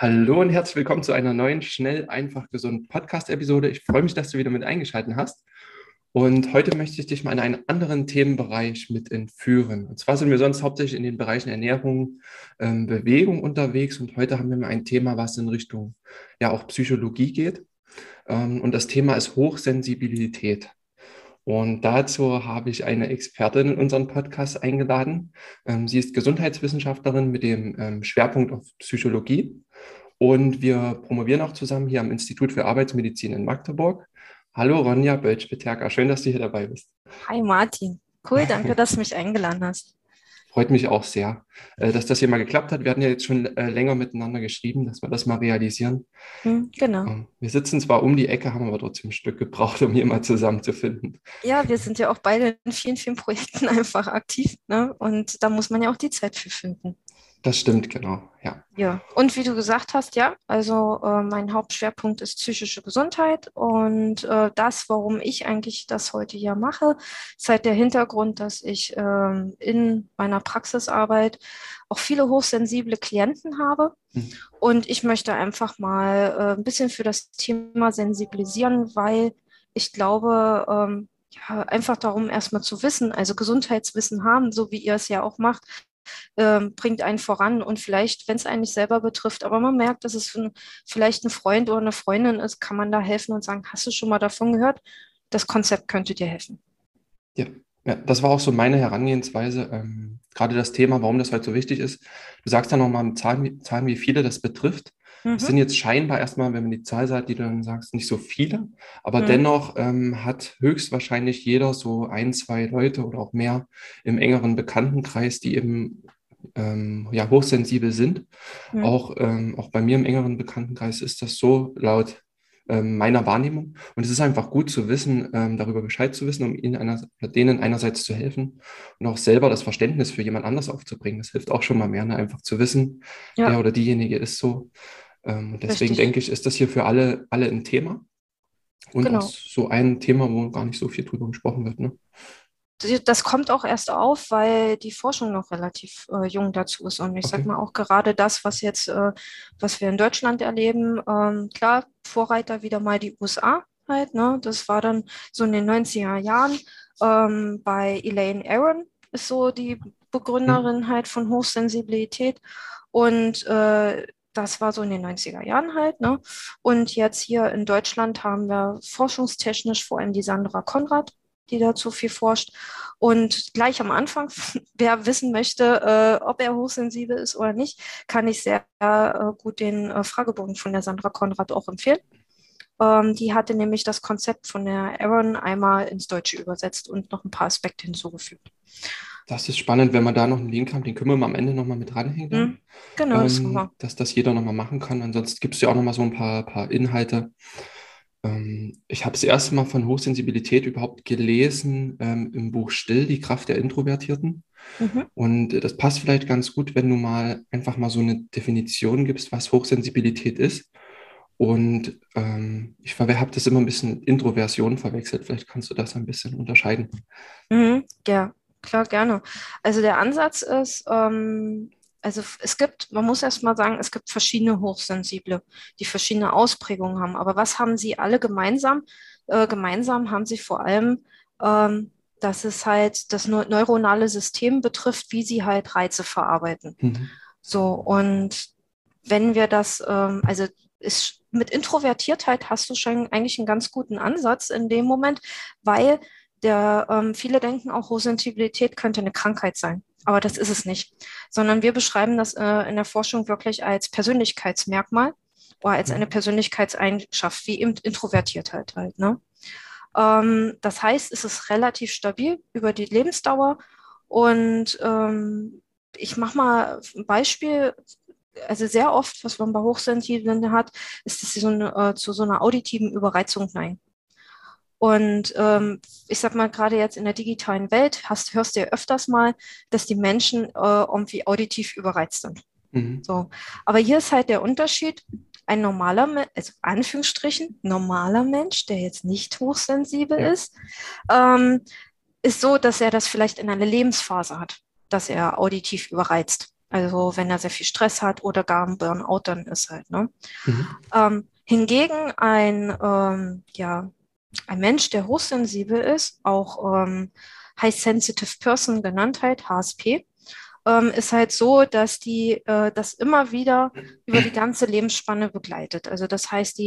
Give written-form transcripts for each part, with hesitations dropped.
Hallo und herzlich willkommen zu einer neuen Schnell, einfach, gesund Podcast-Episode. Ich freue mich, dass du wieder mit eingeschaltet hast. Und heute möchte ich dich mal in einen anderen Themenbereich mit entführen. Und zwar sind wir sonst hauptsächlich in den Bereichen Ernährung, Bewegung unterwegs. Und heute haben wir mal ein Thema, was in Richtung ja auch Psychologie geht. Und das Thema ist Hochsensibilität. Und dazu habe ich eine Expertin in unseren Podcast eingeladen. Sie ist Gesundheitswissenschaftlerin mit dem Schwerpunkt auf Psychologie. Und wir promovieren auch zusammen hier am Institut für Arbeitsmedizin in Magdeburg. Hallo Ronja Bölsch-Beterka, schön, dass du hier dabei bist. Hi Martin, cool, danke, dass du mich eingeladen hast. Freut mich auch sehr, dass das hier mal geklappt hat. Wir hatten ja jetzt schon länger miteinander geschrieben, dass wir das mal realisieren. Genau. Wir sitzen zwar um die Ecke, haben aber trotzdem ein Stück gebraucht, um hier mal zusammenzufinden. Ja, wir sind ja auch beide in vielen, vielen Projekten einfach aktiv, ne? Und da muss man ja auch die Zeit für finden. Das stimmt, genau, ja. Und wie du gesagt hast, mein Hauptschwerpunkt ist psychische Gesundheit und das, warum ich eigentlich das heute hier mache, ist halt der Hintergrund, dass ich in meiner Praxisarbeit auch viele hochsensible Klienten habe und ich möchte einfach mal ein bisschen für das Thema sensibilisieren, weil ich glaube, einfach darum erstmal zu wissen, also Gesundheitswissen haben, so wie ihr es ja auch macht, bringt einen voran und vielleicht, wenn es einen nicht selber betrifft, aber man merkt, dass es vielleicht ein Freund oder eine Freundin ist, kann man da helfen und sagen, hast du schon mal davon gehört? Das Konzept könnte dir helfen. Ja, das war auch so meine Herangehensweise, gerade das Thema, warum das halt so wichtig ist. Du sagst ja nochmal mit Zahlen, wie viele das betrifft. Es sind jetzt scheinbar erstmal, wenn man die Zahl sagt, die du dann sagst, nicht so viele, aber dennoch hat höchstwahrscheinlich jeder so 1, 2 Leute oder auch mehr im engeren Bekanntenkreis, die eben hochsensibel sind. Auch bei mir im engeren Bekanntenkreis ist das so laut meiner Wahrnehmung. Und es ist einfach gut zu wissen, darüber Bescheid zu wissen, um denen einerseits zu helfen und auch selber das Verständnis für jemand anders aufzubringen. Das hilft auch schon mal mehr, ne? Einfach zu wissen, der oder diejenige ist so. Deswegen denke ich, ist das hier für alle ein Thema. Und auch so ein Thema, wo gar nicht so viel drüber gesprochen wird. Ne? Das kommt auch erst auf, weil die Forschung noch relativ jung dazu ist. Und ich sage mal auch gerade das, was jetzt, was wir in Deutschland erleben, klar, Vorreiter wieder mal die USA halt. Ne? Das war dann so in den 90er Jahren bei Elaine Aron, ist so die Begründerin halt von Hochsensibilität. Und das war so in den 90er Jahren halt. Ne? Und jetzt hier in Deutschland haben wir forschungstechnisch vor allem die Sandra Konrad, die dazu viel forscht. Und gleich am Anfang, wer wissen möchte, ob er hochsensibel ist oder nicht, kann ich sehr gut den Fragebogen von der Sandra Konrad auch empfehlen. Die hatte nämlich das Konzept von der Aron einmal ins Deutsche übersetzt und noch ein paar Aspekte hinzugefügt. Das ist spannend, wenn man da noch einen Link hat, den können wir mal am Ende nochmal mit ranhängen. Genau, das kann man. Dass das jeder nochmal machen kann. Ansonsten gibt es ja auch nochmal so ein paar Inhalte. Ich habe das erste Mal von Hochsensibilität überhaupt gelesen im Buch Still, die Kraft der Introvertierten. Und das passt vielleicht ganz gut, wenn du mal einfach mal so eine Definition gibst, was Hochsensibilität ist. Und ich habe das immer ein bisschen mit Introversion verwechselt. Vielleicht kannst du das ein bisschen unterscheiden. Ja, klar, gerne. Also der Ansatz ist... man muss erst mal sagen, es gibt verschiedene Hochsensible, die verschiedene Ausprägungen haben. Aber was haben sie alle gemeinsam? Gemeinsam haben sie vor allem, dass es halt das neuronale System betrifft, wie sie halt Reize verarbeiten. So, und wenn wir das, mit Introvertiertheit hast du schon eigentlich einen ganz guten Ansatz in dem Moment, weil viele denken auch, Hochsensibilität könnte eine Krankheit sein. Aber das ist es nicht, sondern wir beschreiben das in der Forschung wirklich als Persönlichkeitsmerkmal oder als eine Persönlichkeitseigenschaft, wie eben Introvertiertheit halt. Ne? Das heißt, es ist relativ stabil über die Lebensdauer und ich mache mal ein Beispiel. also sehr oft, was man bei Hochsensiblen hat, ist, dass sie zu so einer auditiven Überreizung neigen. Und ich sag mal, gerade jetzt in der digitalen Welt hörst du ja öfters mal, dass die Menschen irgendwie auditiv überreizt sind. Mhm. So. Aber hier ist halt der Unterschied, ein normaler, also Anführungsstrichen, normaler Mensch, der jetzt nicht hochsensibel ist, ist so, dass er das vielleicht in einer Lebensphase hat, dass er auditiv überreizt. Also wenn er sehr viel Stress hat oder gar ein Burnout, dann ist halt. Ne? Mhm. Hingegen ein Mensch, der hochsensibel ist, auch High Sensitive Person genannt, halt HSP, ist halt so, dass die das immer wieder über die ganze Lebensspanne begleitet. Also das heißt,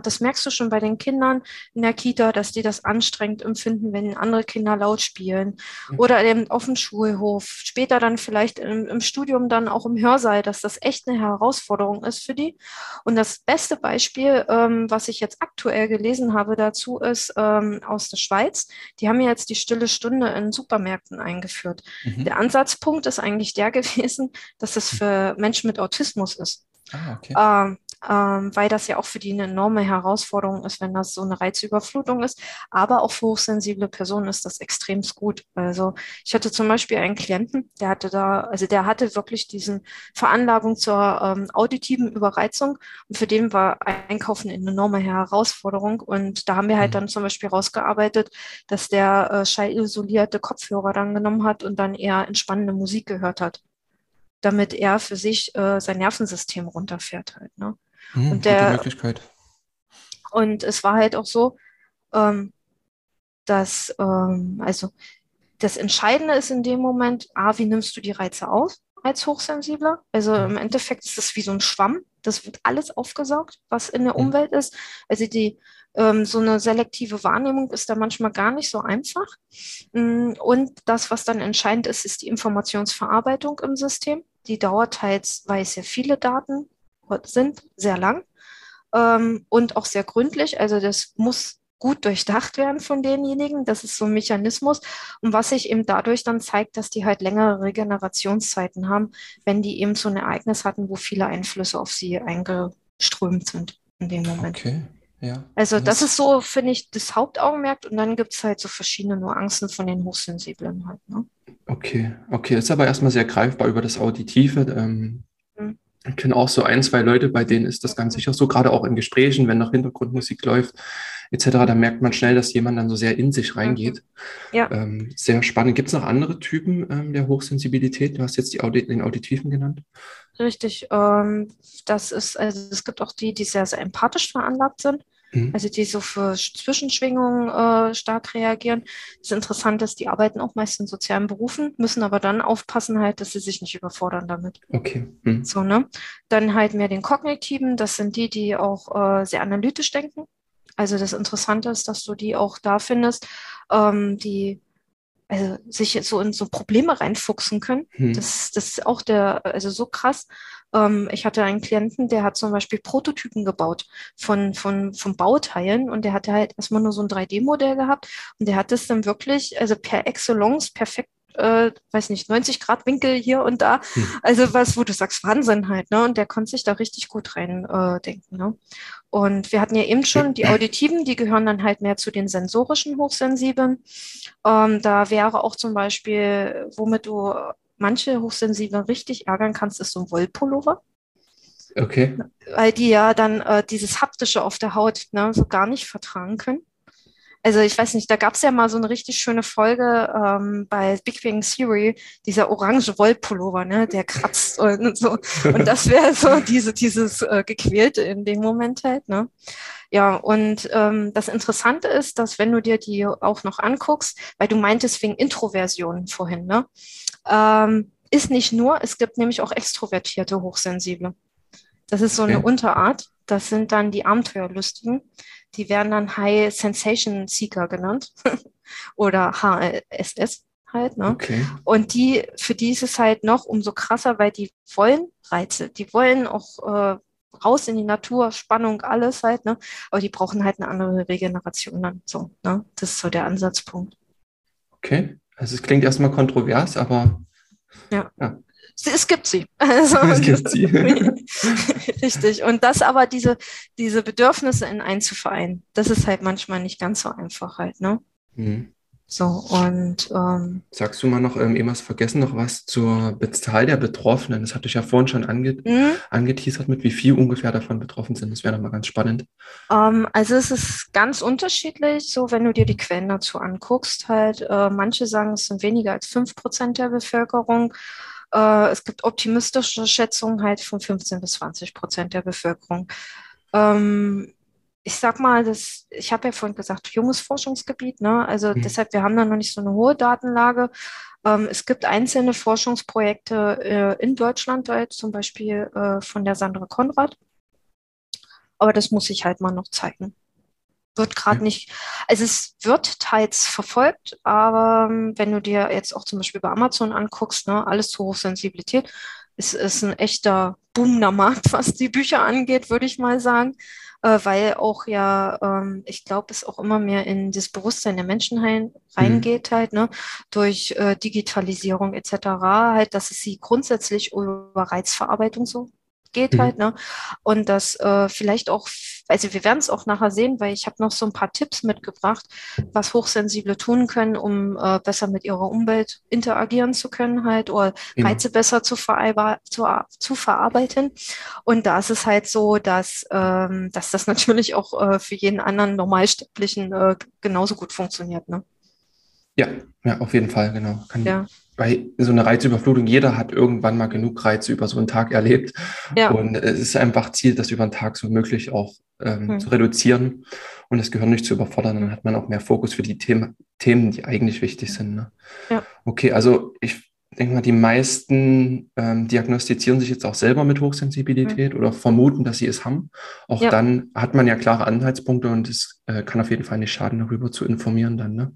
das merkst du schon bei den Kindern in der Kita, dass die das anstrengend empfinden, wenn andere Kinder laut spielen oder eben auf dem Schulhof, später dann vielleicht im Studium dann auch im Hörsaal, dass das echt eine Herausforderung ist für die. Und das beste Beispiel, was ich jetzt aktuell gelesen habe dazu, ist aus der Schweiz. Die haben ja jetzt die stille Stunde in Supermärkten eingeführt. Mhm. Der Ansatzpunkt ist eigentlich der gewesen, dass es für Menschen mit Autismus ist. Okay. Weil das ja auch für die eine enorme Herausforderung ist, wenn das so eine Reizüberflutung ist. Aber auch für hochsensible Personen ist das extrem gut. Also ich hatte zum Beispiel einen Klienten, der hatte wirklich diese Veranlagung zur auditiven Überreizung. Und für den war Einkaufen eine enorme Herausforderung. Und da haben wir halt dann zum Beispiel rausgearbeitet, dass der schallisolierte Kopfhörer dann genommen hat und dann eher entspannende Musik gehört hat, damit er für sich sein Nervensystem runterfährt halt. Ne? Mhm, und es war halt auch so, dass also das Entscheidende ist in dem Moment, wie nimmst du die Reize auf als Hochsensibler? Also im Endeffekt ist das wie so ein Schwamm, das wird alles aufgesaugt, was in der Umwelt ist. Also so eine selektive Wahrnehmung ist da manchmal gar nicht so einfach. Und das, was dann entscheidend ist, ist die Informationsverarbeitung im System. Die dauert halt, weil es ja viele Daten sind, sehr lang und auch sehr gründlich. Also das muss gut durchdacht werden von denjenigen. Das ist so ein Mechanismus. Und was sich eben dadurch dann zeigt, dass die halt längere Regenerationszeiten haben, wenn die eben so ein Ereignis hatten, wo viele Einflüsse auf sie eingeströmt sind in dem Moment. Okay. Ja, also das ist so, finde ich, das Hauptaugenmerk, und dann gibt es halt so verschiedene Nuancen von den Hochsensiblen halt. Ne? Okay, das ist aber erstmal sehr greifbar über das Auditive. Ich kenne auch so ein, zwei Leute, bei denen ist das ganz sicher so, gerade auch in Gesprächen, wenn noch Hintergrundmusik läuft etc., da merkt man schnell, dass jemand dann so sehr in sich reingeht. Ja. Sehr spannend. Gibt es noch andere Typen der Hochsensibilität? Du hast jetzt den Auditiven genannt. Richtig. Es gibt auch die sehr, sehr empathisch veranlagt sind, also die so für Zwischenschwingungen stark reagieren. Das Interessante ist, die arbeiten auch meist in sozialen Berufen, müssen aber dann aufpassen halt, dass sie sich nicht überfordern damit. Okay. Mhm. So, ne? Dann halt mehr den Kognitiven, das sind die, die auch sehr analytisch denken. Also das Interessante ist, dass du die auch da findest, die also sich so in so Probleme reinfuchsen können. Das ist auch so krass. Ich hatte einen Klienten, der hat zum Beispiel Prototypen gebaut von Bauteilen, und der hatte halt erstmal nur so ein 3D-Modell gehabt, und der hat das dann wirklich, also per Excellence, perfekt, 90-Grad-Winkel hier und da, also was, wo du sagst, Wahnsinn halt, ne? Und der konnte sich da richtig gut reindenken, ne? Und wir hatten ja eben schon die Auditiven, die gehören dann halt mehr zu den sensorischen Hochsensiblen. Da wäre auch zum Beispiel, womit du manche Hochsensiblen richtig ärgern kannst, ist so ein Wollpullover. Okay. Weil die ja dann dieses Haptische auf der Haut, ne, so gar nicht vertragen können. Also ich weiß nicht, da gab es ja mal so eine richtig schöne Folge bei Big Bang Theory, dieser orange Wollpullover, ne, der kratzt und so. Und das wäre so dieses Gequälte in dem Moment halt, ne? Ja, und das Interessante ist, dass wenn du dir die auch noch anguckst, weil du meintest wegen Introversion vorhin, ne? Ist nicht nur, es gibt nämlich auch extrovertierte Hochsensible. Das ist so eine Unterart. Das sind dann die Abenteuerlustigen. Die werden dann High Sensation Seeker genannt oder HSS halt. Ne? Okay. Und für die ist es halt noch umso krasser, weil die wollen Reize. Die wollen auch raus in die Natur, Spannung, alles halt. Ne? Aber die brauchen halt eine andere Regeneration dann so. Ne? Das ist so der Ansatzpunkt. Okay, also es klingt erstmal kontrovers, aber ja. es gibt sie. Also, es gibt sie. Richtig. Und das aber, diese Bedürfnisse in einen zu vereinen, das ist halt manchmal nicht ganz so einfach halt, ne? Mhm. So, und sagst du mal noch irgendwas vergessen, noch was zur Zahl der Betroffenen? Das hatte ich ja vorhin schon angeteasert, mit wie viel ungefähr davon betroffen sind. Das wäre nochmal ganz spannend. Also es ist ganz unterschiedlich, so wenn du dir die Quellen dazu anguckst. Halt, manche sagen, es sind weniger als 5% der Bevölkerung. Es gibt optimistische Schätzungen halt von 15-20% der Bevölkerung. Ich sag mal, ich habe ja vorhin gesagt, junges Forschungsgebiet, ne? Also deshalb, wir haben da noch nicht so eine hohe Datenlage. Es gibt einzelne Forschungsprojekte in Deutschland, halt, zum Beispiel von der Sandra Konrad. Aber das muss ich halt mal noch zeigen. Wird gerade nicht, also es wird teils verfolgt, aber wenn du dir jetzt auch zum Beispiel bei Amazon anguckst, ne, alles zur Hochsensibilität, es ist ein echter boomender Markt, was die Bücher angeht, würde ich mal sagen. Weil auch ja, ich glaube, es auch immer mehr in das Bewusstsein der Menschen reingeht halt, ne, durch Digitalisierung etc., halt, dass es sie grundsätzlich über Reizverarbeitung so geht halt, ne, und dass vielleicht auch, also wir werden es auch nachher sehen, weil ich habe noch so ein paar Tipps mitgebracht, was Hochsensible tun können, um besser mit ihrer Umwelt interagieren zu können halt, oder Reize besser zu verarbeiten, und da ist es halt so, dass das natürlich auch für jeden anderen Normalsterblichen genauso gut funktioniert, ne? Ja, auf jeden Fall, genau. Bei so einer Reizüberflutung, jeder hat irgendwann mal genug Reize über so einen Tag erlebt. Ja. Und es ist einfach Ziel, das über einen Tag so möglich auch zu reduzieren und das Gehirn nicht zu überfordern. Dann hat man auch mehr Fokus für die Themen, die eigentlich wichtig sind. Ne? Ja. Okay, also ich denke mal, die meisten diagnostizieren sich jetzt auch selber mit Hochsensibilität oder vermuten, dass sie es haben. Auch dann hat man ja klare Anhaltspunkte und es kann auf jeden Fall nicht schaden, darüber zu informieren dann, ne?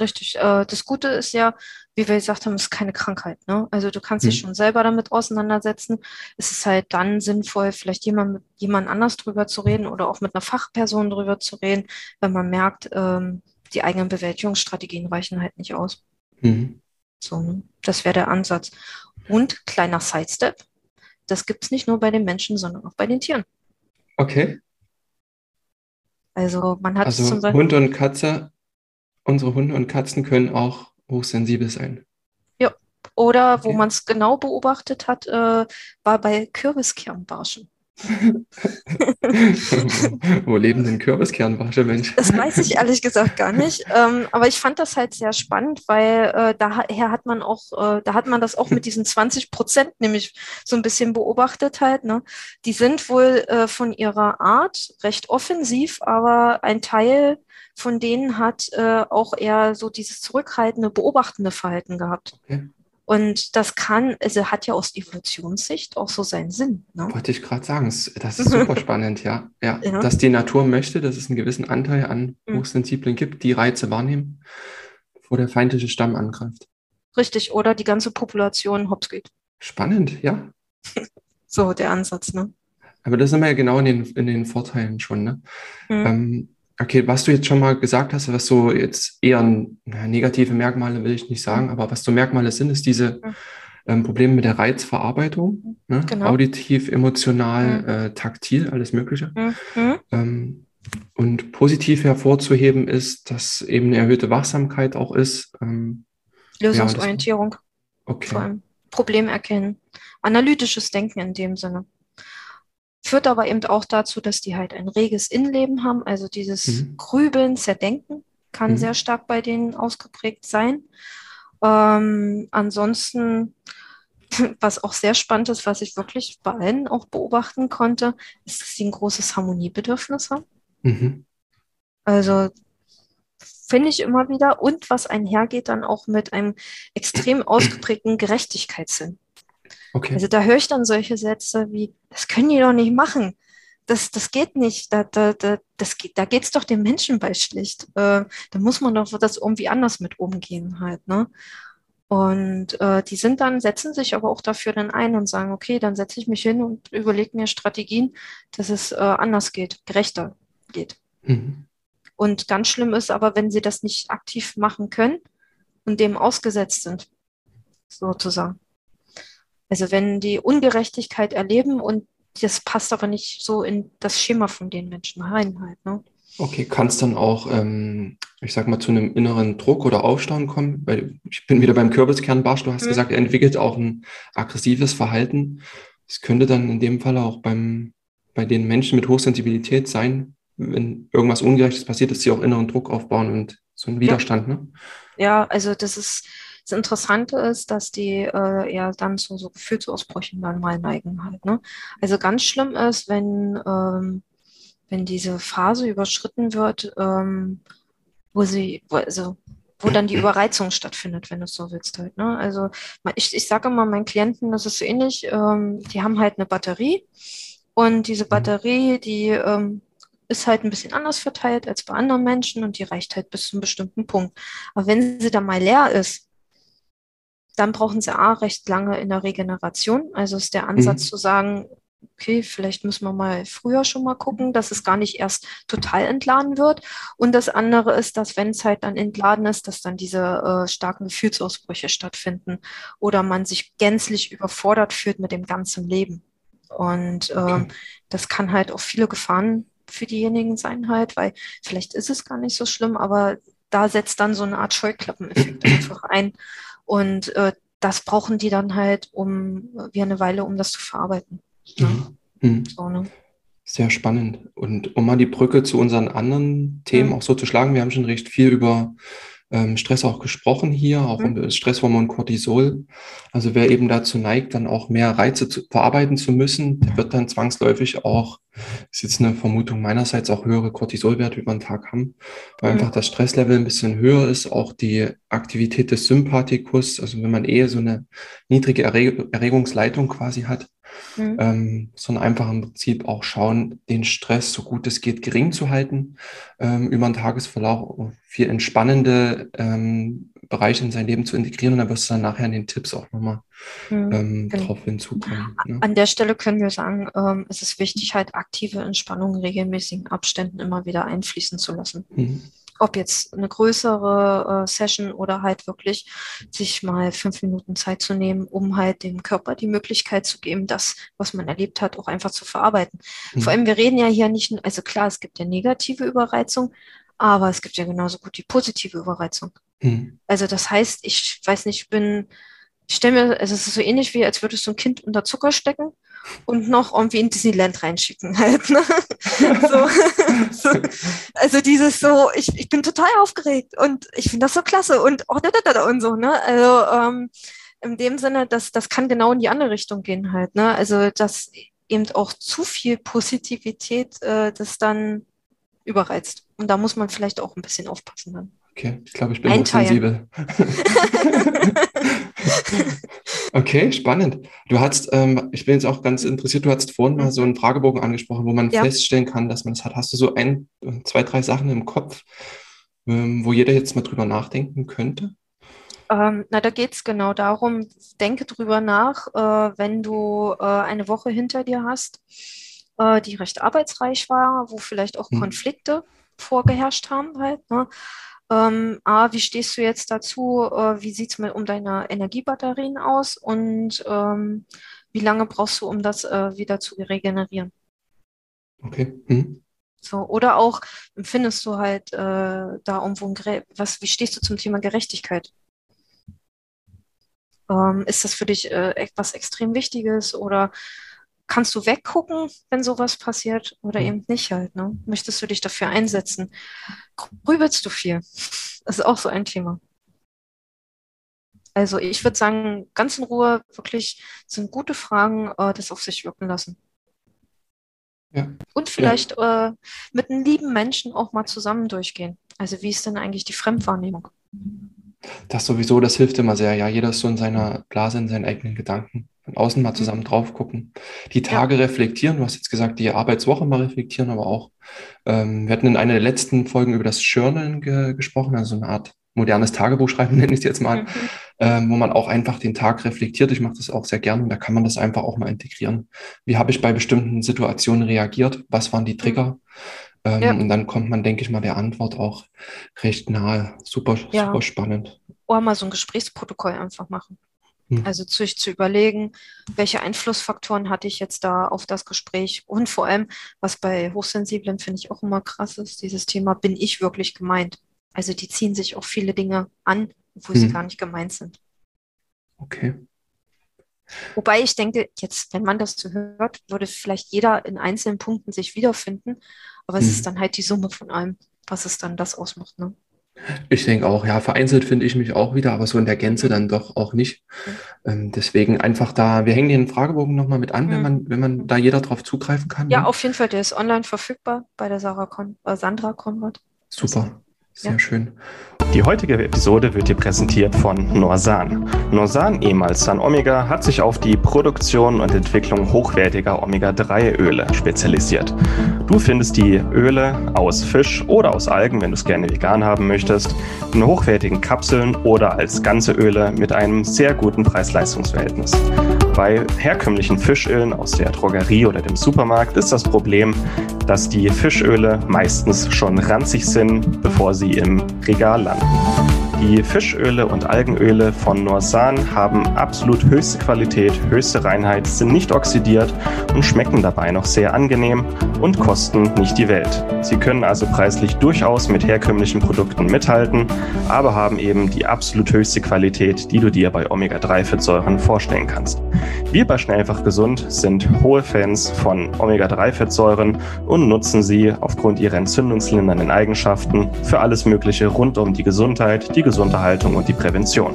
Richtig. Das Gute ist ja, wie wir gesagt haben, es ist keine Krankheit, ne? Also du kannst dich schon selber damit auseinandersetzen. Es ist halt dann sinnvoll, vielleicht mit jemand anders drüber zu reden oder auch mit einer Fachperson drüber zu reden, wenn man merkt, die eigenen Bewältigungsstrategien reichen halt nicht aus. Mhm. So, ne? Das wäre der Ansatz. Und kleiner Sidestep, das gibt es nicht nur bei den Menschen, sondern auch bei den Tieren. Okay. Also man hat zum Beispiel Hund und Katze. Unsere Hunde und Katzen können auch hochsensibel sein. Ja, oder wo man es genau beobachtet hat, war bei Kürbiskernbarschen. Wo leben denn Kürbiskernbarsche, Mensch? Das weiß ich ehrlich gesagt gar nicht. Aber ich fand das halt sehr spannend, weil daher hat man auch, da hat man das auch mit diesen 20% nämlich so ein bisschen beobachtet halt, ne? Die sind wohl von ihrer Art recht offensiv, aber ein Teil von denen hat auch eher so dieses zurückhaltende, beobachtende Verhalten gehabt. Okay. Und das hat ja aus Evolutionssicht auch so seinen Sinn. Ne? Wollte ich gerade sagen, das ist super spannend, ja. Dass die Natur möchte, dass es einen gewissen Anteil an Hochsensiblen gibt, die Reize wahrnehmen, bevor der feindliche Stamm angreift. Richtig, oder die ganze Population hops geht. Spannend, ja. So, der Ansatz, ne? Aber das sind wir ja genau in den Vorteilen schon, ne? Mhm. Okay, was du jetzt schon mal gesagt hast, was so jetzt eher negative Merkmale, will ich nicht sagen, aber was so Merkmale sind, ist diese Probleme mit der Reizverarbeitung, ne? Genau. Auditiv, emotional, taktil, alles Mögliche. Mhm. Und positiv hervorzuheben ist, dass eben eine erhöhte Wachsamkeit auch ist. Lösungsorientierung. Ja, okay. Vor allem Problem erkennen. Analytisches Denken in dem Sinne. Führt aber eben auch dazu, dass die halt ein reges Innenleben haben. Also dieses Grübeln, Zerdenken kann sehr stark bei denen ausgeprägt sein. Ansonsten, was auch sehr spannend ist, was ich wirklich bei allen auch beobachten konnte, ist, dass sie ein großes Harmoniebedürfnis haben. Mhm. Also finde ich immer wieder. Und was einhergeht dann auch mit einem extrem ausgeprägten Gerechtigkeitssinn. Okay. Also da höre ich dann solche Sätze wie, das können die doch nicht machen, das geht nicht, da geht es doch den Menschen bei schlicht. Da muss man doch das irgendwie anders mit umgehen halt, ne? Und die setzen sich aber auch dafür dann ein und sagen, okay, dann setze ich mich hin und überlege mir Strategien, dass es anders geht, gerechter geht. Mhm. Und ganz schlimm ist aber, wenn sie das nicht aktiv machen können und dem ausgesetzt sind, sozusagen. Also wenn die Ungerechtigkeit erleben und das passt aber nicht so in das Schema von den Menschen rein halt, ne? Okay, kann es dann auch, ich sag mal, zu einem inneren Druck oder Aufstand kommen? Weil ich bin wieder beim Kürbiskernbarsch, du hast gesagt, er entwickelt auch ein aggressives Verhalten. Es könnte dann in dem Fall auch bei den Menschen mit Hochsensibilität sein, wenn irgendwas Ungerechtes passiert, dass sie auch inneren Druck aufbauen und so einen Widerstand, ne? Ja, also das Interessante ist, dass die ja dann zu so Gefühlsausbrüchen dann mal neigen halt, ne? Also ganz schlimm ist, wenn diese Phase überschritten wird, wo dann die Überreizung stattfindet, wenn du es so willst halt, ne? Also ich sage immer meinen Klienten, das ist so ähnlich, die haben halt eine Batterie und diese Batterie, die ist halt ein bisschen anders verteilt als bei anderen Menschen und die reicht halt bis zu einem bestimmten Punkt. Aber wenn sie dann mal leer ist, dann brauchen sie recht lange in der Regeneration. Also ist der Ansatz zu sagen, okay, vielleicht müssen wir mal früher schon mal gucken, dass es gar nicht erst total entladen wird. Und das andere ist, dass wenn es halt dann entladen ist, dass dann diese starken Gefühlsausbrüche stattfinden oder man sich gänzlich überfordert fühlt mit dem ganzen Leben. Und das kann halt auch viele Gefahren für diejenigen sein halt, weil vielleicht ist es gar nicht so schlimm, aber da setzt dann so eine Art Scheuklappeneffekt einfach ein. Und das brauchen die dann halt wie eine Weile, um das zu verarbeiten. Ja. So, ne? Sehr spannend. Und um mal die Brücke zu unseren anderen Themen auch so zu schlagen, wir haben schon recht viel über Stress auch gesprochen hier, auch um das Stresshormon Cortisol. Also wer eben dazu neigt, dann auch mehr Reize verarbeiten zu müssen, der wird dann zwangsläufig auch, ist jetzt eine Vermutung meinerseits, auch höhere Cortisolwerte über den Tag haben, weil einfach das Stresslevel ein bisschen höher ist, auch die Aktivität des Sympathikus, also wenn man so eine niedrige Erregungsleitung quasi hat, sondern einfach im Prinzip auch schauen, den Stress so gut es geht gering zu halten, über den Tagesverlauf viel entspannende Bereiche in sein Leben zu integrieren und dann wirst du dann nachher in den Tipps auch nochmal drauf hinzukommen. Ne? An der Stelle können wir sagen, es ist wichtig, halt aktive Entspannung in regelmäßigen Abständen immer wieder einfließen zu lassen. Ob jetzt eine größere Session oder halt wirklich sich mal 5 Minuten Zeit zu nehmen, um halt dem Körper die Möglichkeit zu geben, das, was man erlebt hat, auch einfach zu verarbeiten. Vor allem, wir reden ja hier nicht, also klar, es gibt ja negative Überreizung, aber es gibt ja genauso gut die positive Überreizung. Also das heißt, ich weiß nicht, also es ist so ähnlich wie, als würdest du ein Kind unter Zucker stecken und noch irgendwie in Disneyland reinschicken halt, ne? Also dieses so, ich bin total aufgeregt und ich finde das so klasse und so, ne? Also in dem Sinne, das kann genau in die andere Richtung gehen halt, ne? Also dass eben auch zu viel Positivität das dann überreizt. Und da muss man vielleicht auch ein bisschen aufpassen dann. Okay, ich glaube, ich bin hochsensibel. Okay, spannend. Du hast, ich bin jetzt auch ganz interessiert, du hast vorhin mal so einen Fragebogen angesprochen, wo man feststellen kann, dass man das hat. Hast du so 1, 2, 3 Sachen im Kopf, wo jeder jetzt mal drüber nachdenken könnte? Da geht es genau darum, denke drüber nach, wenn du eine Woche hinter dir hast, die recht arbeitsreich war, wo vielleicht auch Konflikte vorgeherrscht haben halt, ne? Wie stehst du jetzt dazu? Wie sieht es um deine Energiebatterien aus? Und wie lange brauchst du, um das wieder zu regenerieren? Okay. So, oder auch, findest du halt da irgendwo wie stehst du zum Thema Gerechtigkeit? Ist das für dich etwas extrem Wichtiges oder kannst du weggucken, wenn sowas passiert oder eben nicht halt, ne? Möchtest du dich dafür einsetzen? Grübelst du viel? Das ist auch so ein Thema. Also ich würde sagen, ganz in Ruhe, wirklich sind gute Fragen, das auf sich wirken lassen. Ja. Und vielleicht mit einem lieben Menschen auch mal zusammen durchgehen. Also wie ist denn eigentlich die Fremdwahrnehmung? Das sowieso, das hilft immer sehr. Ja, jeder ist so in seiner Blase, in seinen eigenen Gedanken. Von außen mal zusammen drauf gucken. Die Tage reflektieren, du hast jetzt gesagt, die Arbeitswoche mal reflektieren, aber auch, wir hatten in einer der letzten Folgen über das Journalen gesprochen, also eine Art modernes Tagebuch schreiben, nenne ich es jetzt mal, wo man auch einfach den Tag reflektiert. Ich mache das auch sehr gerne und da kann man das einfach auch mal integrieren. Wie habe ich bei bestimmten Situationen reagiert? Was waren die Trigger? Und dann kommt man, denke ich mal, der Antwort auch recht nahe. Super, super spannend. Oder mal so ein Gesprächsprotokoll einfach machen. Also zu überlegen, welche Einflussfaktoren hatte ich jetzt da auf das Gespräch und vor allem, was bei Hochsensiblen finde ich auch immer krass ist, dieses Thema, bin ich wirklich gemeint? Also die ziehen sich auch viele Dinge an, obwohl sie gar nicht gemeint sind. Okay. Wobei ich denke, jetzt, wenn man das so hört, würde vielleicht jeder in einzelnen Punkten sich wiederfinden, aber es ist dann halt die Summe von allem, was es dann das ausmacht, ne? Ich denke auch, ja, vereinzelt finde ich mich auch wieder, aber so in der Gänze dann doch auch nicht. Deswegen einfach da, wir hängen den Fragebogen nochmal mit an, wenn man da jeder drauf zugreifen kann. Ja, ne? Auf jeden Fall, der ist online verfügbar bei der Sandra Konrad. Super, sehr schön. Die heutige Episode wird dir präsentiert von NORSAN. NORSAN, ehemals San Omega, hat sich auf die Produktion und Entwicklung hochwertiger Omega-3-Öle spezialisiert. Du findest die Öle aus Fisch oder aus Algen, wenn du es gerne vegan haben möchtest, in hochwertigen Kapseln oder als ganze Öle mit einem sehr guten Preis-Leistungs-Verhältnis. Bei herkömmlichen Fischölen aus der Drogerie oder dem Supermarkt ist das Problem, dass die Fischöle meistens schon ranzig sind, bevor sie im Regal landen. Die Fischöle und Algenöle von NORSAN haben absolut höchste Qualität, höchste Reinheit, sind nicht oxidiert und schmecken dabei noch sehr angenehm und kosten nicht die Welt. Sie können also preislich durchaus mit herkömmlichen Produkten mithalten, aber haben eben die absolut höchste Qualität, die du dir bei Omega-3-Fettsäuren vorstellen kannst. Wir bei Schnell einfach gesund sind hohe Fans von Omega-3-Fettsäuren und nutzen sie aufgrund ihrer entzündungslindernden Eigenschaften für alles Mögliche rund um die Gesundheit, die Gesunderhaltung und die Prävention.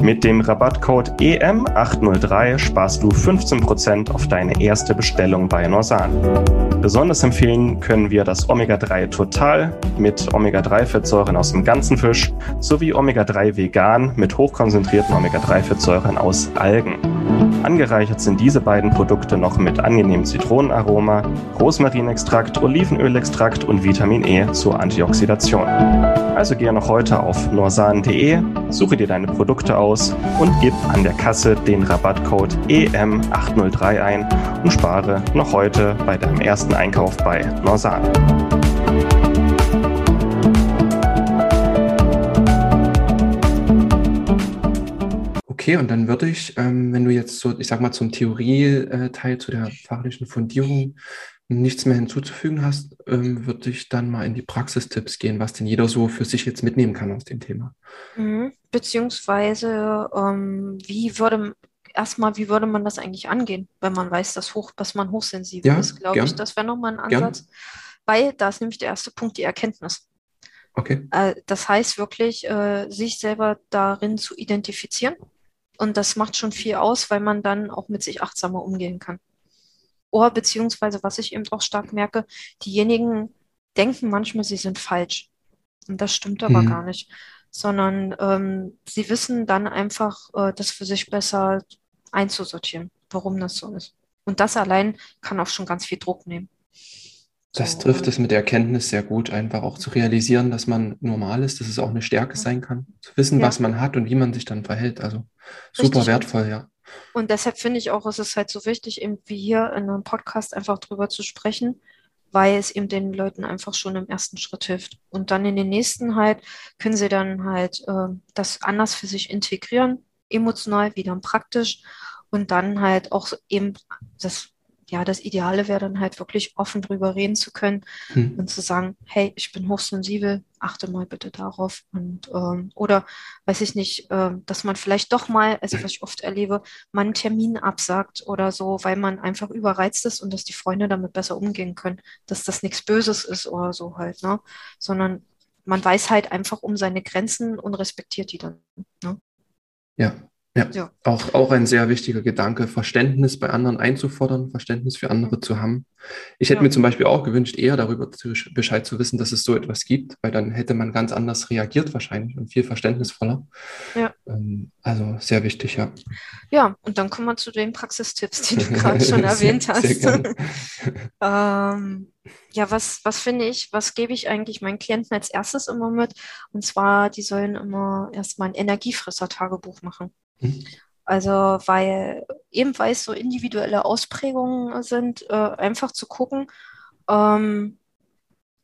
Mit dem Rabattcode EM803 sparst du 15% auf deine erste Bestellung bei NORSAN. Besonders empfehlen können wir das Omega-3 Total mit Omega-3-Fettsäuren aus dem ganzen Fisch sowie Omega-3 Vegan mit hochkonzentrierten Omega-3-Fettsäuren aus Algen. Angereichert sind diese beiden Produkte noch mit angenehmem Zitronenaroma, Rosmarinextrakt, Olivenölextrakt und Vitamin E zur Antioxidation. Also gehe noch heute auf norsan.de, suche dir deine Produkte aus und gib an der Kasse den Rabattcode EM803 ein und spare noch heute bei deinem ersten Einkauf bei NORSAN. Okay, und dann würde ich, wenn du jetzt so, ich sag mal, zum Theorie-Teil, zu der fachlichen Fundierung nichts mehr hinzuzufügen hast, würde ich dann mal in die Praxistipps gehen, was denn jeder so für sich jetzt mitnehmen kann aus dem Thema. Beziehungsweise, wie würde man das eigentlich angehen, wenn man weiß, dass man hochsensibel ist, glaube ich. Das wäre nochmal ein Ansatz, weil da ist nämlich der erste Punkt die Erkenntnis. Okay. Das heißt wirklich, sich selber darin zu identifizieren. Und das macht schon viel aus, weil man dann auch mit sich achtsamer umgehen kann. Oder beziehungsweise, was ich eben auch stark merke, diejenigen denken manchmal, sie sind falsch. Und das stimmt aber gar nicht. Sondern sie wissen dann einfach, das für sich besser einzusortieren, warum das so ist. Und das allein kann auch schon ganz viel Druck nehmen. Das trifft es mit der Erkenntnis sehr gut, einfach auch zu realisieren, dass man normal ist, dass es auch eine Stärke sein kann, zu wissen, was man hat und wie man sich dann verhält. Also super wertvoll, ja. Und deshalb finde ich auch, es ist halt so wichtig, eben wie hier in einem Podcast einfach drüber zu sprechen, weil es eben den Leuten einfach schon im ersten Schritt hilft. Und dann in den nächsten halt können sie dann halt das anders für sich integrieren, emotional, wie dann praktisch und dann halt auch eben das Ideale wäre dann halt wirklich offen drüber reden zu können und zu sagen, hey, ich bin hochsensibel, achte mal bitte darauf. Und oder, weiß ich nicht, dass man vielleicht doch mal, also was ich oft erlebe, man einen Termin absagt oder so, weil man einfach überreizt ist und dass die Freunde damit besser umgehen können, dass das nichts Böses ist oder so halt, ne? Sondern man weiß halt einfach um seine Grenzen und respektiert die dann, ne? Ja. Auch ein sehr wichtiger Gedanke, Verständnis bei anderen einzufordern, Verständnis für andere zu haben. Ich hätte mir zum Beispiel auch gewünscht, eher darüber Bescheid zu wissen, dass es so etwas gibt, weil dann hätte man ganz anders reagiert wahrscheinlich und viel verständnisvoller. Ja. Also sehr wichtig, ja. Ja, und dann kommen wir zu den Praxistipps, die du gerade schon erwähnt hast. Sehr was finde ich, was gebe ich eigentlich meinen Klienten als erstes immer mit? Und zwar, die sollen immer erstmal ein Energiefresser-Tagebuch machen. Also, weil eben, weil es so individuelle Ausprägungen sind, einfach zu gucken,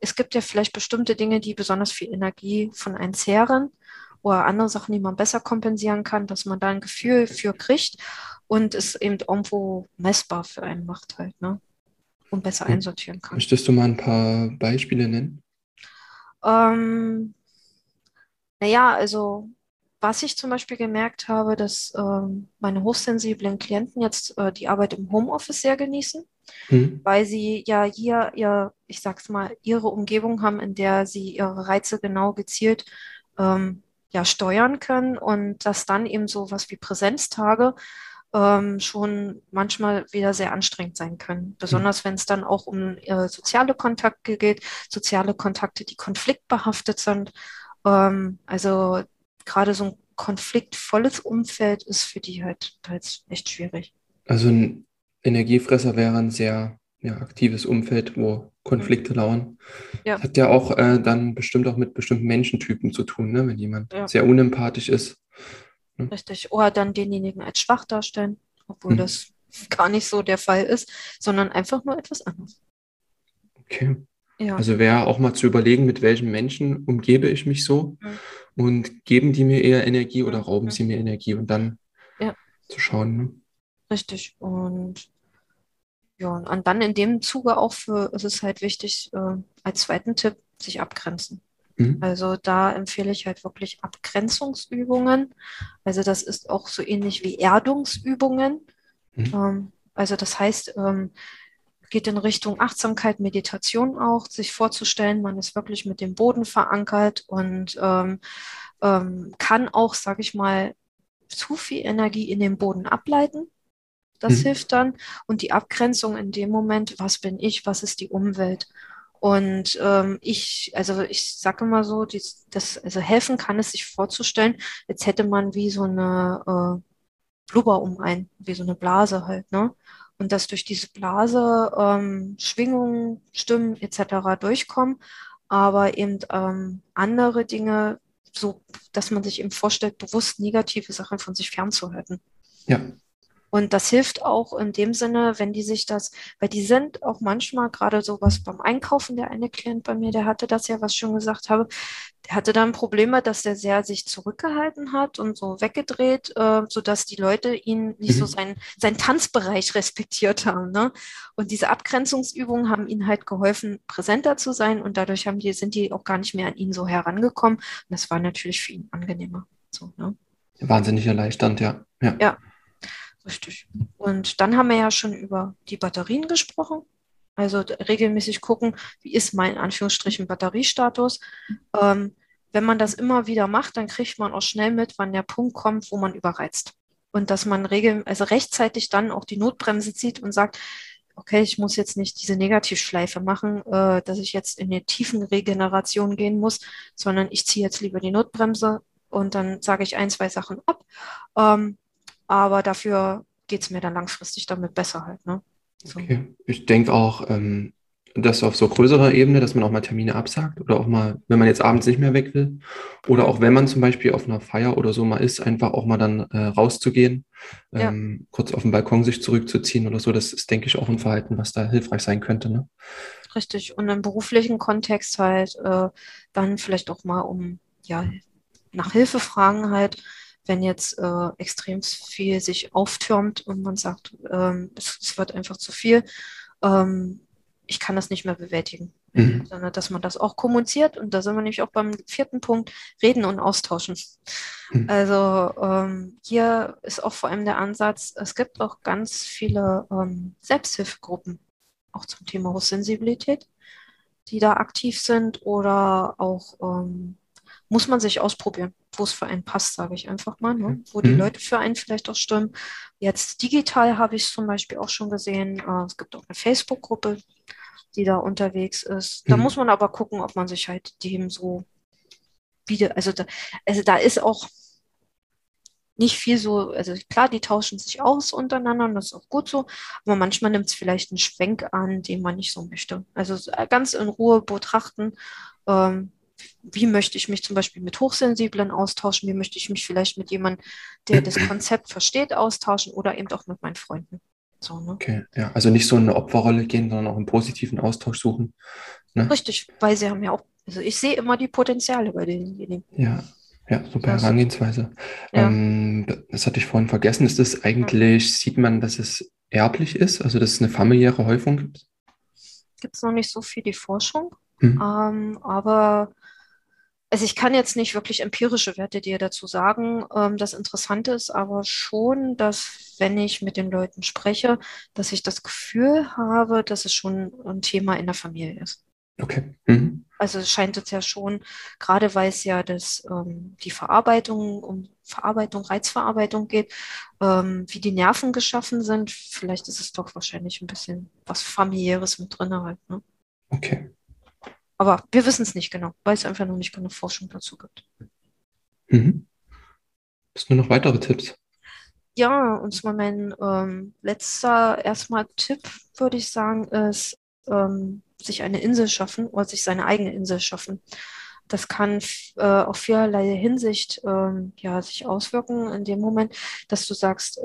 es gibt ja vielleicht bestimmte Dinge, die besonders viel Energie von einem zehren oder andere Sachen, die man besser kompensieren kann, dass man da ein Gefühl für kriegt und es eben irgendwo messbar für einen macht halt, ne? Und besser einsortieren kann. Möchtest du mal ein paar Beispiele nennen? Naja, also was ich zum Beispiel gemerkt habe, dass meine hochsensiblen Klienten jetzt die Arbeit im Homeoffice sehr genießen, weil sie ja hier ihre Umgebung haben, in der sie ihre Reize genau gezielt steuern können und dass dann eben so was wie Präsenztage schon manchmal wieder sehr anstrengend sein können. Besonders wenn es dann auch um soziale Kontakte geht, soziale Kontakte, die konfliktbehaftet sind. Also gerade so ein konfliktvolles Umfeld ist für die halt echt schwierig. Also ein Energiefresser wäre ein sehr aktives Umfeld, wo Konflikte lauern. Ja. Das hat ja auch dann bestimmt auch mit bestimmten Menschentypen zu tun, ne? Wenn jemand sehr unempathisch ist. Ne? Richtig. Oder dann denjenigen als schwach darstellen, obwohl das gar nicht so der Fall ist, sondern einfach nur etwas anderes. Okay. Ja. Also wäre auch mal zu überlegen, mit welchen Menschen umgebe ich mich so und geben die mir eher Energie oder rauben sie mir Energie und dann zu schauen. Ne? Richtig. Und dann in dem Zuge auch es ist halt wichtig, als zweiten Tipp, sich abgrenzen. Also da empfehle ich halt wirklich Abgrenzungsübungen. Also das ist auch so ähnlich wie Erdungsübungen. Also das heißt, geht in Richtung Achtsamkeit, Meditation auch, sich vorzustellen, man ist wirklich mit dem Boden verankert und kann auch, sage ich mal, zu viel Energie in den Boden ableiten. Das hilft dann. Und die Abgrenzung in dem Moment, was bin ich, was ist die Umwelt? Und ich sage immer so, helfen kann es, sich vorzustellen, jetzt hätte man wie so eine Blubber um einen, wie so eine Blase halt, ne? Und dass durch diese Blase Schwingungen, Stimmen etc. durchkommen, aber eben andere Dinge, so dass man sich eben vorstellt, bewusst negative Sachen von sich fernzuhalten. Ja. Und das hilft auch in dem Sinne, wenn die sich das, weil die sind auch manchmal gerade sowas beim Einkaufen, der eine Klient bei mir, der hatte das ja, was ich schon gesagt habe, der hatte dann Probleme, dass der sehr sich zurückgehalten hat und so weggedreht, sodass die Leute ihn nicht so seinen Tanzbereich respektiert haben. Ne? Und diese Abgrenzungsübungen haben ihnen halt geholfen, präsenter zu sein und dadurch sind die auch gar nicht mehr an ihn so herangekommen. Und das war natürlich für ihn angenehmer. So, ne? Wahnsinnig erleichternd, ja. Ja. Richtig. Und dann haben wir ja schon über die Batterien gesprochen. Also regelmäßig gucken, wie ist mein Anführungsstrichen Batteriestatus. Wenn man das immer wieder macht, dann kriegt man auch schnell mit, wann der Punkt kommt, wo man überreizt. Und dass man rechtzeitig dann auch die Notbremse zieht und sagt, okay, ich muss jetzt nicht diese Negativschleife machen, dass ich jetzt in eine tiefen Regeneration gehen muss, sondern ich ziehe jetzt lieber die Notbremse und dann sage ich 1, 2 Sachen ab. Aber dafür geht es mir dann langfristig damit besser halt. Ne? So. Okay. Ich denke auch, dass auf so größerer Ebene, dass man auch mal Termine absagt oder auch mal, wenn man jetzt abends nicht mehr weg will oder auch wenn man zum Beispiel auf einer Feier oder so mal ist, einfach auch mal dann rauszugehen, kurz auf den Balkon sich zurückzuziehen oder so. Das ist, denke ich, auch ein Verhalten, was da hilfreich sein könnte. Ne? Richtig. Und im beruflichen Kontext halt dann vielleicht auch mal nach Hilfe fragen halt, wenn jetzt extrem viel sich auftürmt und man sagt, es wird einfach zu viel, ich kann das nicht mehr bewältigen. Sondern dass man das auch kommuniziert und da sind wir nämlich auch beim 4. Punkt, reden und austauschen. Also hier ist auch vor allem der Ansatz, es gibt auch ganz viele Selbsthilfegruppen, auch zum Thema Hochsensibilität, die da aktiv sind oder auch muss man sich ausprobieren, wo es für einen passt, sage ich einfach mal, ne? Wo die Leute für einen vielleicht auch stimmen. Jetzt digital habe ich es zum Beispiel auch schon gesehen. Es gibt auch eine Facebook-Gruppe, die da unterwegs ist. Da muss man aber gucken, ob man sich halt dem so bietet. Also da ist auch nicht viel so, also klar, die tauschen sich aus untereinander und das ist auch gut so, aber manchmal nimmt es vielleicht einen Schwenk an, den man nicht so möchte. Also ganz in Ruhe betrachten, wie möchte ich mich zum Beispiel mit Hochsensiblen austauschen? Wie möchte ich mich vielleicht mit jemandem, der das Konzept versteht, austauschen oder eben auch mit meinen Freunden? So, ne? Okay, ja, also nicht so in eine Opferrolle gehen, sondern auch einen positiven Austausch suchen. Ne? Richtig, weil sie haben ja auch, also ich sehe immer die Potenziale bei denjenigen. Ja, Ja, super Herangehensweise. Ja. Das hatte ich vorhin vergessen. Ist das eigentlich, sieht man, dass es erblich ist? Also, dass es eine familiäre Häufung gibt? Gibt es noch nicht so viel die Forschung. Aber also ich kann jetzt nicht wirklich empirische Werte dir dazu sagen. Das Interessante ist aber schon, dass wenn ich mit den Leuten spreche, dass ich das Gefühl habe, dass es schon ein Thema in der Familie ist. Okay. Mhm. Also scheint es ja schon, gerade weil es ja das, die Verarbeitung, um Verarbeitung, Reizverarbeitung geht, wie die Nerven geschaffen sind, vielleicht ist es doch wahrscheinlich ein bisschen was Familiäres mit drin halt. Ne? Okay. Aber wir wissen es nicht genau, weil es einfach noch nicht genug Forschung dazu gibt. Mhm. Hast du noch weitere Tipps? Ja, und zwar mein letzter erstmal Tipp, würde ich sagen, ist, sich eine Insel schaffen oder sich seine eigene Insel schaffen. Das kann auf vielerlei Hinsicht ja, sich auswirken in dem Moment, dass du sagst,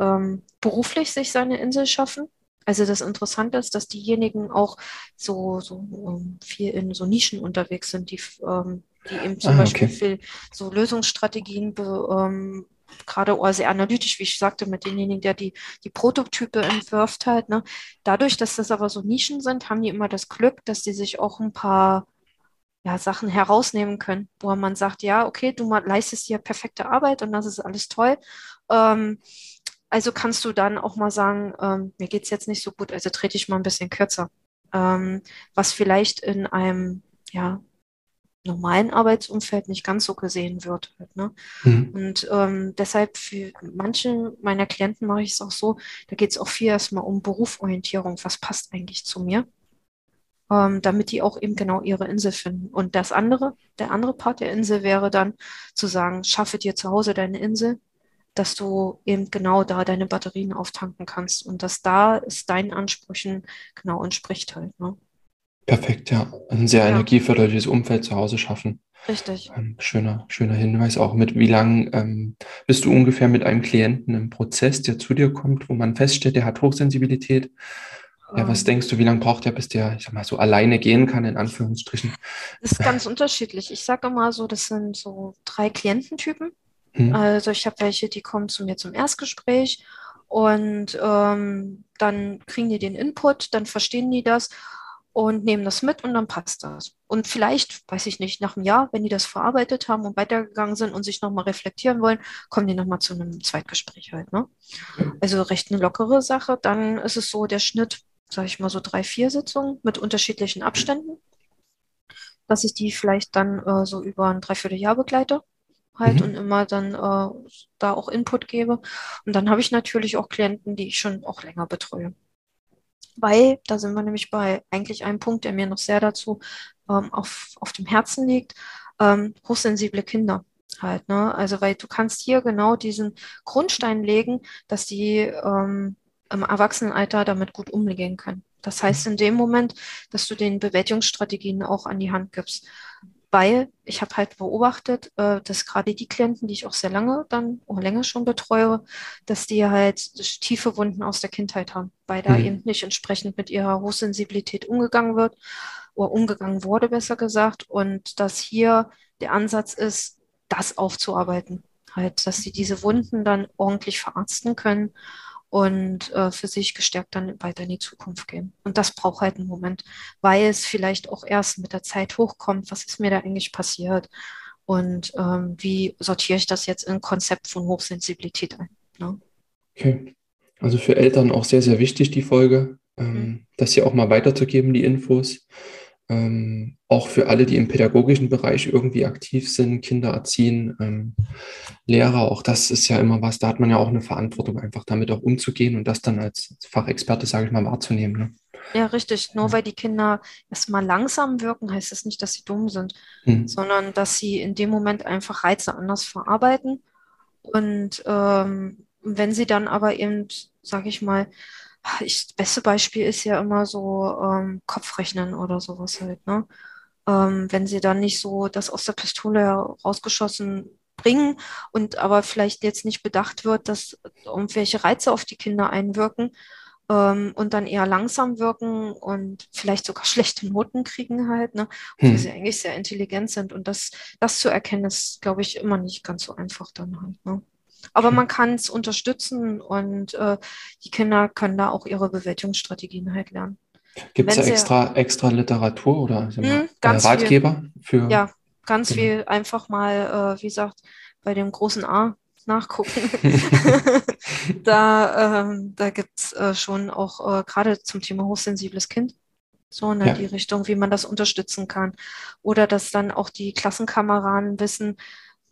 beruflich sich seine Insel schaffen. Also das Interessante ist, dass diejenigen auch so viel in so Nischen unterwegs sind, die eben zum Beispiel viel so Lösungsstrategien gerade sehr analytisch, wie ich sagte, mit denjenigen, der die Prototype entwirft halt. Ne? Dadurch, dass das aber so Nischen sind, haben die immer das Glück, dass die sich auch ein paar Sachen herausnehmen können, wo man sagt, ja, okay, du leistest hier perfekte Arbeit und das ist alles toll. Also kannst du dann auch mal sagen, mir geht es jetzt nicht so gut, also trete ich mal ein bisschen kürzer. Was vielleicht in einem, normalen Arbeitsumfeld nicht ganz so gesehen wird. Halt, ne? Und deshalb für manche meiner Klienten mache ich es auch so, da geht es auch viel erstmal um Berufsorientierung, was passt eigentlich zu mir, damit die auch eben genau ihre Insel finden. Und der andere Part der Insel wäre dann zu sagen, schaffe dir zu Hause deine Insel, dass du eben genau da deine Batterien auftanken kannst und dass da es deinen Ansprüchen genau entspricht halt. Ne? Perfekt, ja. Ein sehr energieförderliches Umfeld zu Hause schaffen. Richtig. Schöner Hinweis auch mit, wie lang bist du ungefähr mit einem Klienten im Prozess, der zu dir kommt, wo man feststellt, der hat Hochsensibilität. Ja, was denkst du, wie lange braucht der, bis der, ich sag mal, so alleine gehen kann, in Anführungsstrichen? Das ist ganz unterschiedlich. Ich sage immer so, das sind so 3 Kliententypen. Also ich habe welche, die kommen zu mir zum Erstgespräch und dann kriegen die den Input, dann verstehen die das und nehmen das mit und dann passt das. Und vielleicht, weiß ich nicht, nach einem Jahr, wenn die das verarbeitet haben und weitergegangen sind und sich nochmal reflektieren wollen, kommen die nochmal zu einem Zweitgespräch halt. Ne? Also recht eine lockere Sache. Dann ist es so der Schnitt, sage ich mal so 3-4 Sitzungen mit unterschiedlichen Abständen, dass ich die vielleicht dann so über ein Dreivierteljahr begleite halt und immer dann da auch Input gebe. Und dann habe ich natürlich auch Klienten, die ich schon auch länger betreue. Weil, da sind wir nämlich bei eigentlich einem Punkt, der mir noch sehr dazu auf dem Herzen liegt, hochsensible Kinder halt. Ne? Also, weil du kannst hier genau diesen Grundstein legen, dass die im Erwachsenenalter damit gut umgehen können. Das heißt in dem Moment, dass du den Bewältigungsstrategien auch an die Hand gibst. Weil ich habe halt beobachtet, dass gerade die Klienten, die ich auch sehr lange länger schon betreue, dass die halt tiefe Wunden aus der Kindheit haben, weil da eben nicht entsprechend mit ihrer Hochsensibilität umgegangen wird oder umgegangen wurde, besser gesagt. Und dass hier der Ansatz ist, das aufzuarbeiten, halt, dass sie diese Wunden dann ordentlich verarzten können und für sich gestärkt dann weiter in die Zukunft gehen. Und das braucht halt einen Moment, weil es vielleicht auch erst mit der Zeit hochkommt, was ist mir da eigentlich passiert und wie sortiere ich das jetzt in Konzept von Hochsensibilität ein. Ne? Okay, also für Eltern auch sehr, sehr wichtig die Folge, das hier auch mal weiterzugeben, die Infos. Auch für alle, die im pädagogischen Bereich irgendwie aktiv sind, Kinder erziehen, Lehrer, auch das ist ja immer was, da hat man ja auch eine Verantwortung, einfach damit auch umzugehen und das dann als Fachexperte, sage ich mal, wahrzunehmen. Ne? Ja, richtig. Nur weil die Kinder erstmal langsam wirken, heißt das nicht, dass sie dumm sind, sondern dass sie in dem Moment einfach Reize anders verarbeiten und wenn sie dann aber eben, sage ich mal, das beste Beispiel ist ja immer so Kopfrechnen oder sowas halt, ne? Wenn sie dann nicht so das aus der Pistole rausgeschossen bringen und aber vielleicht jetzt nicht bedacht wird, dass irgendwelche Reize auf die Kinder einwirken und dann eher langsam wirken und vielleicht sogar schlechte Noten kriegen halt, ne? Obwohl sie eigentlich sehr intelligent sind. Und das zu erkennen, ist, glaube ich, immer nicht ganz so einfach dann halt, ne? Aber man kann es unterstützen und die Kinder können da auch ihre Bewältigungsstrategien halt lernen. Gibt es da extra Literatur oder Ratgeber für? Ja, ganz viel einfach mal, wie gesagt, bei dem großen A nachgucken. Da gibt es schon auch gerade zum Thema hochsensibles Kind so in die Richtung, wie man das unterstützen kann. Oder dass dann auch die Klassenkameraden wissen,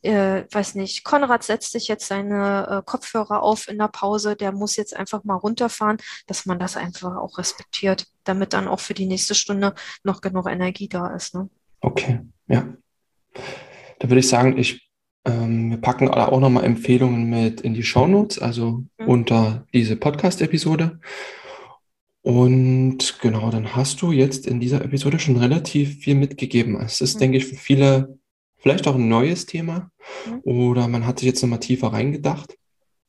weiß nicht, Konrad setzt sich jetzt seine Kopfhörer auf in der Pause, der muss jetzt einfach mal runterfahren, dass man das einfach auch respektiert, damit dann auch für die nächste Stunde noch genug Energie da ist. Ne? Okay, ja. Da würde ich sagen, wir packen auch nochmal Empfehlungen mit in die Shownotes, also unter diese Podcast-Episode. Und genau, dann hast du jetzt in dieser Episode schon relativ viel mitgegeben. Es ist, denke ich, für viele vielleicht auch ein neues Thema oder man hat sich jetzt nochmal tiefer reingedacht.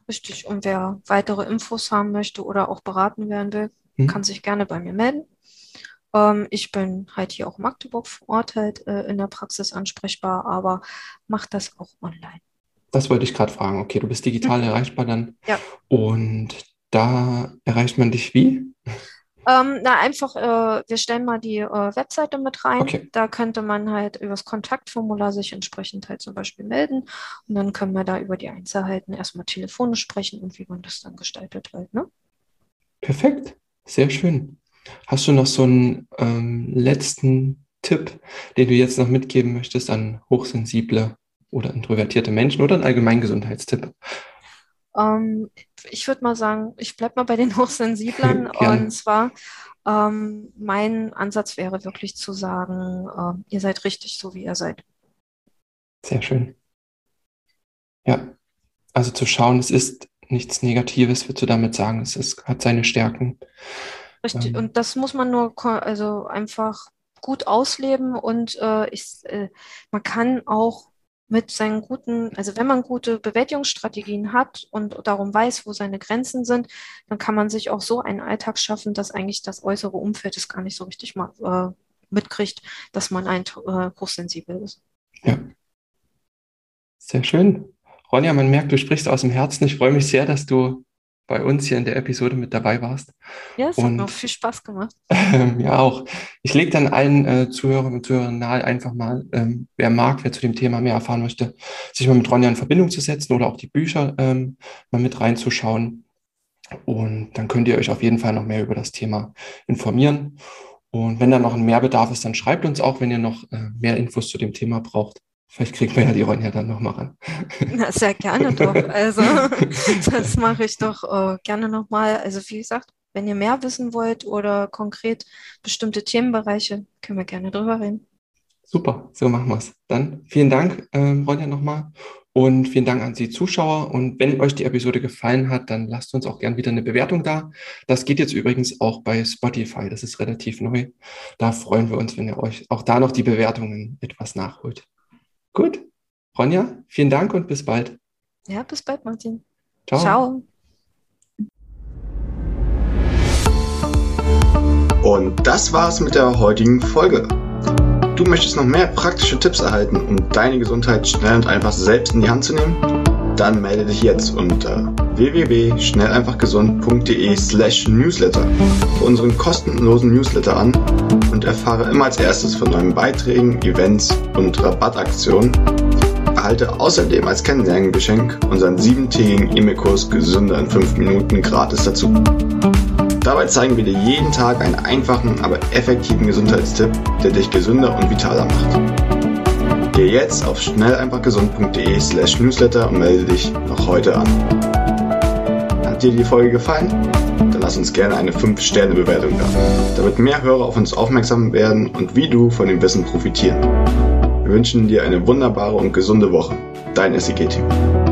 Richtig, und wer weitere Infos haben möchte oder auch beraten werden will, kann sich gerne bei mir melden. Ich bin halt hier auch in Magdeburg vor Ort halt in der Praxis ansprechbar, aber mach das auch online. Das wollte ich gerade fragen. Okay, du bist digital erreichbar dann. Ja. Und da erreicht man dich wie? Wir stellen mal die Webseite mit rein. Okay. Da könnte man halt über das Kontaktformular sich entsprechend halt zum Beispiel melden. Und dann können wir da über die Einzelheiten erstmal telefonisch sprechen und wie man das dann gestaltet halt, ne? Perfekt, sehr schön. Hast du noch so einen letzten Tipp, den du jetzt noch mitgeben möchtest an hochsensible oder introvertierte Menschen oder einen Allgemeingesundheitstipp? Ich würde mal sagen, ich bleibe mal bei den Hochsensiblern. Und zwar, mein Ansatz wäre wirklich zu sagen, ihr seid richtig, so wie ihr seid. Sehr schön. Ja, also zu schauen, es ist nichts Negatives, würdest du damit sagen. Es hat seine Stärken. Richtig, und das muss man nur einfach gut ausleben. Und man kann auch mit seinen wenn man gute Bewältigungsstrategien hat und darum weiß, wo seine Grenzen sind, dann kann man sich auch so einen Alltag schaffen, dass eigentlich das äußere Umfeld es gar nicht so richtig mitkriegt, dass man hochsensibel ist. Ja, sehr schön. Ronja, man merkt, du sprichst aus dem Herzen. Ich freue mich sehr, dass du bei uns hier in der Episode mit dabei warst. Ja, es hat mir auch viel Spaß gemacht. Ja, auch. Ich lege dann allen Zuhörern und Zuhörern nahe, einfach mal, wer zu dem Thema mehr erfahren möchte, sich mal mit Ronja in Verbindung zu setzen oder auch die Bücher mal mit reinzuschauen. Und dann könnt ihr euch auf jeden Fall noch mehr über das Thema informieren. Und wenn da noch ein Mehrbedarf ist, dann schreibt uns auch, wenn ihr noch mehr Infos zu dem Thema braucht. Vielleicht kriegen wir ja die Ronja dann nochmal ran. Na, sehr gerne doch. Also das mache ich doch gerne nochmal. Also wie gesagt, wenn ihr mehr wissen wollt oder konkret bestimmte Themenbereiche, können wir gerne drüber reden. Super, so machen wir es. Dann vielen Dank, Ronja, nochmal. Und vielen Dank an die Zuschauer. Und wenn euch die Episode gefallen hat, dann lasst uns auch gerne wieder eine Bewertung da. Das geht jetzt übrigens auch bei Spotify. Das ist relativ neu. Da freuen wir uns, wenn ihr euch auch da noch die Bewertungen etwas nachholt. Gut, Ronja, vielen Dank und bis bald. Ja, bis bald, Martin. Ciao. Ciao. Und das war's mit der heutigen Folge. Du möchtest noch mehr praktische Tipps erhalten, um deine Gesundheit schnell und einfach selbst in die Hand zu nehmen? Dann melde dich jetzt unter www.schnelleinfachgesund.de/newsletter für unseren kostenlosen Newsletter an und erfahre immer als erstes von neuen Beiträgen, Events und Rabattaktionen. Erhalte außerdem als Kennenlerngeschenk unseren 7-tägigen E-Mail-Kurs Gesünder in 5 Minuten gratis dazu. Dabei zeigen wir dir jeden Tag einen einfachen, aber effektiven Gesundheitstipp, der dich gesünder und vitaler macht. Geh jetzt auf schnelleinfachgesund.de/newsletter und melde dich noch heute an. Hat dir die Folge gefallen? Dann lass uns gerne eine 5-Sterne-Bewertung da, damit mehr Hörer auf uns aufmerksam werden und wie du von dem Wissen profitieren. Wir wünschen dir eine wunderbare und gesunde Woche. Dein SEG-Team.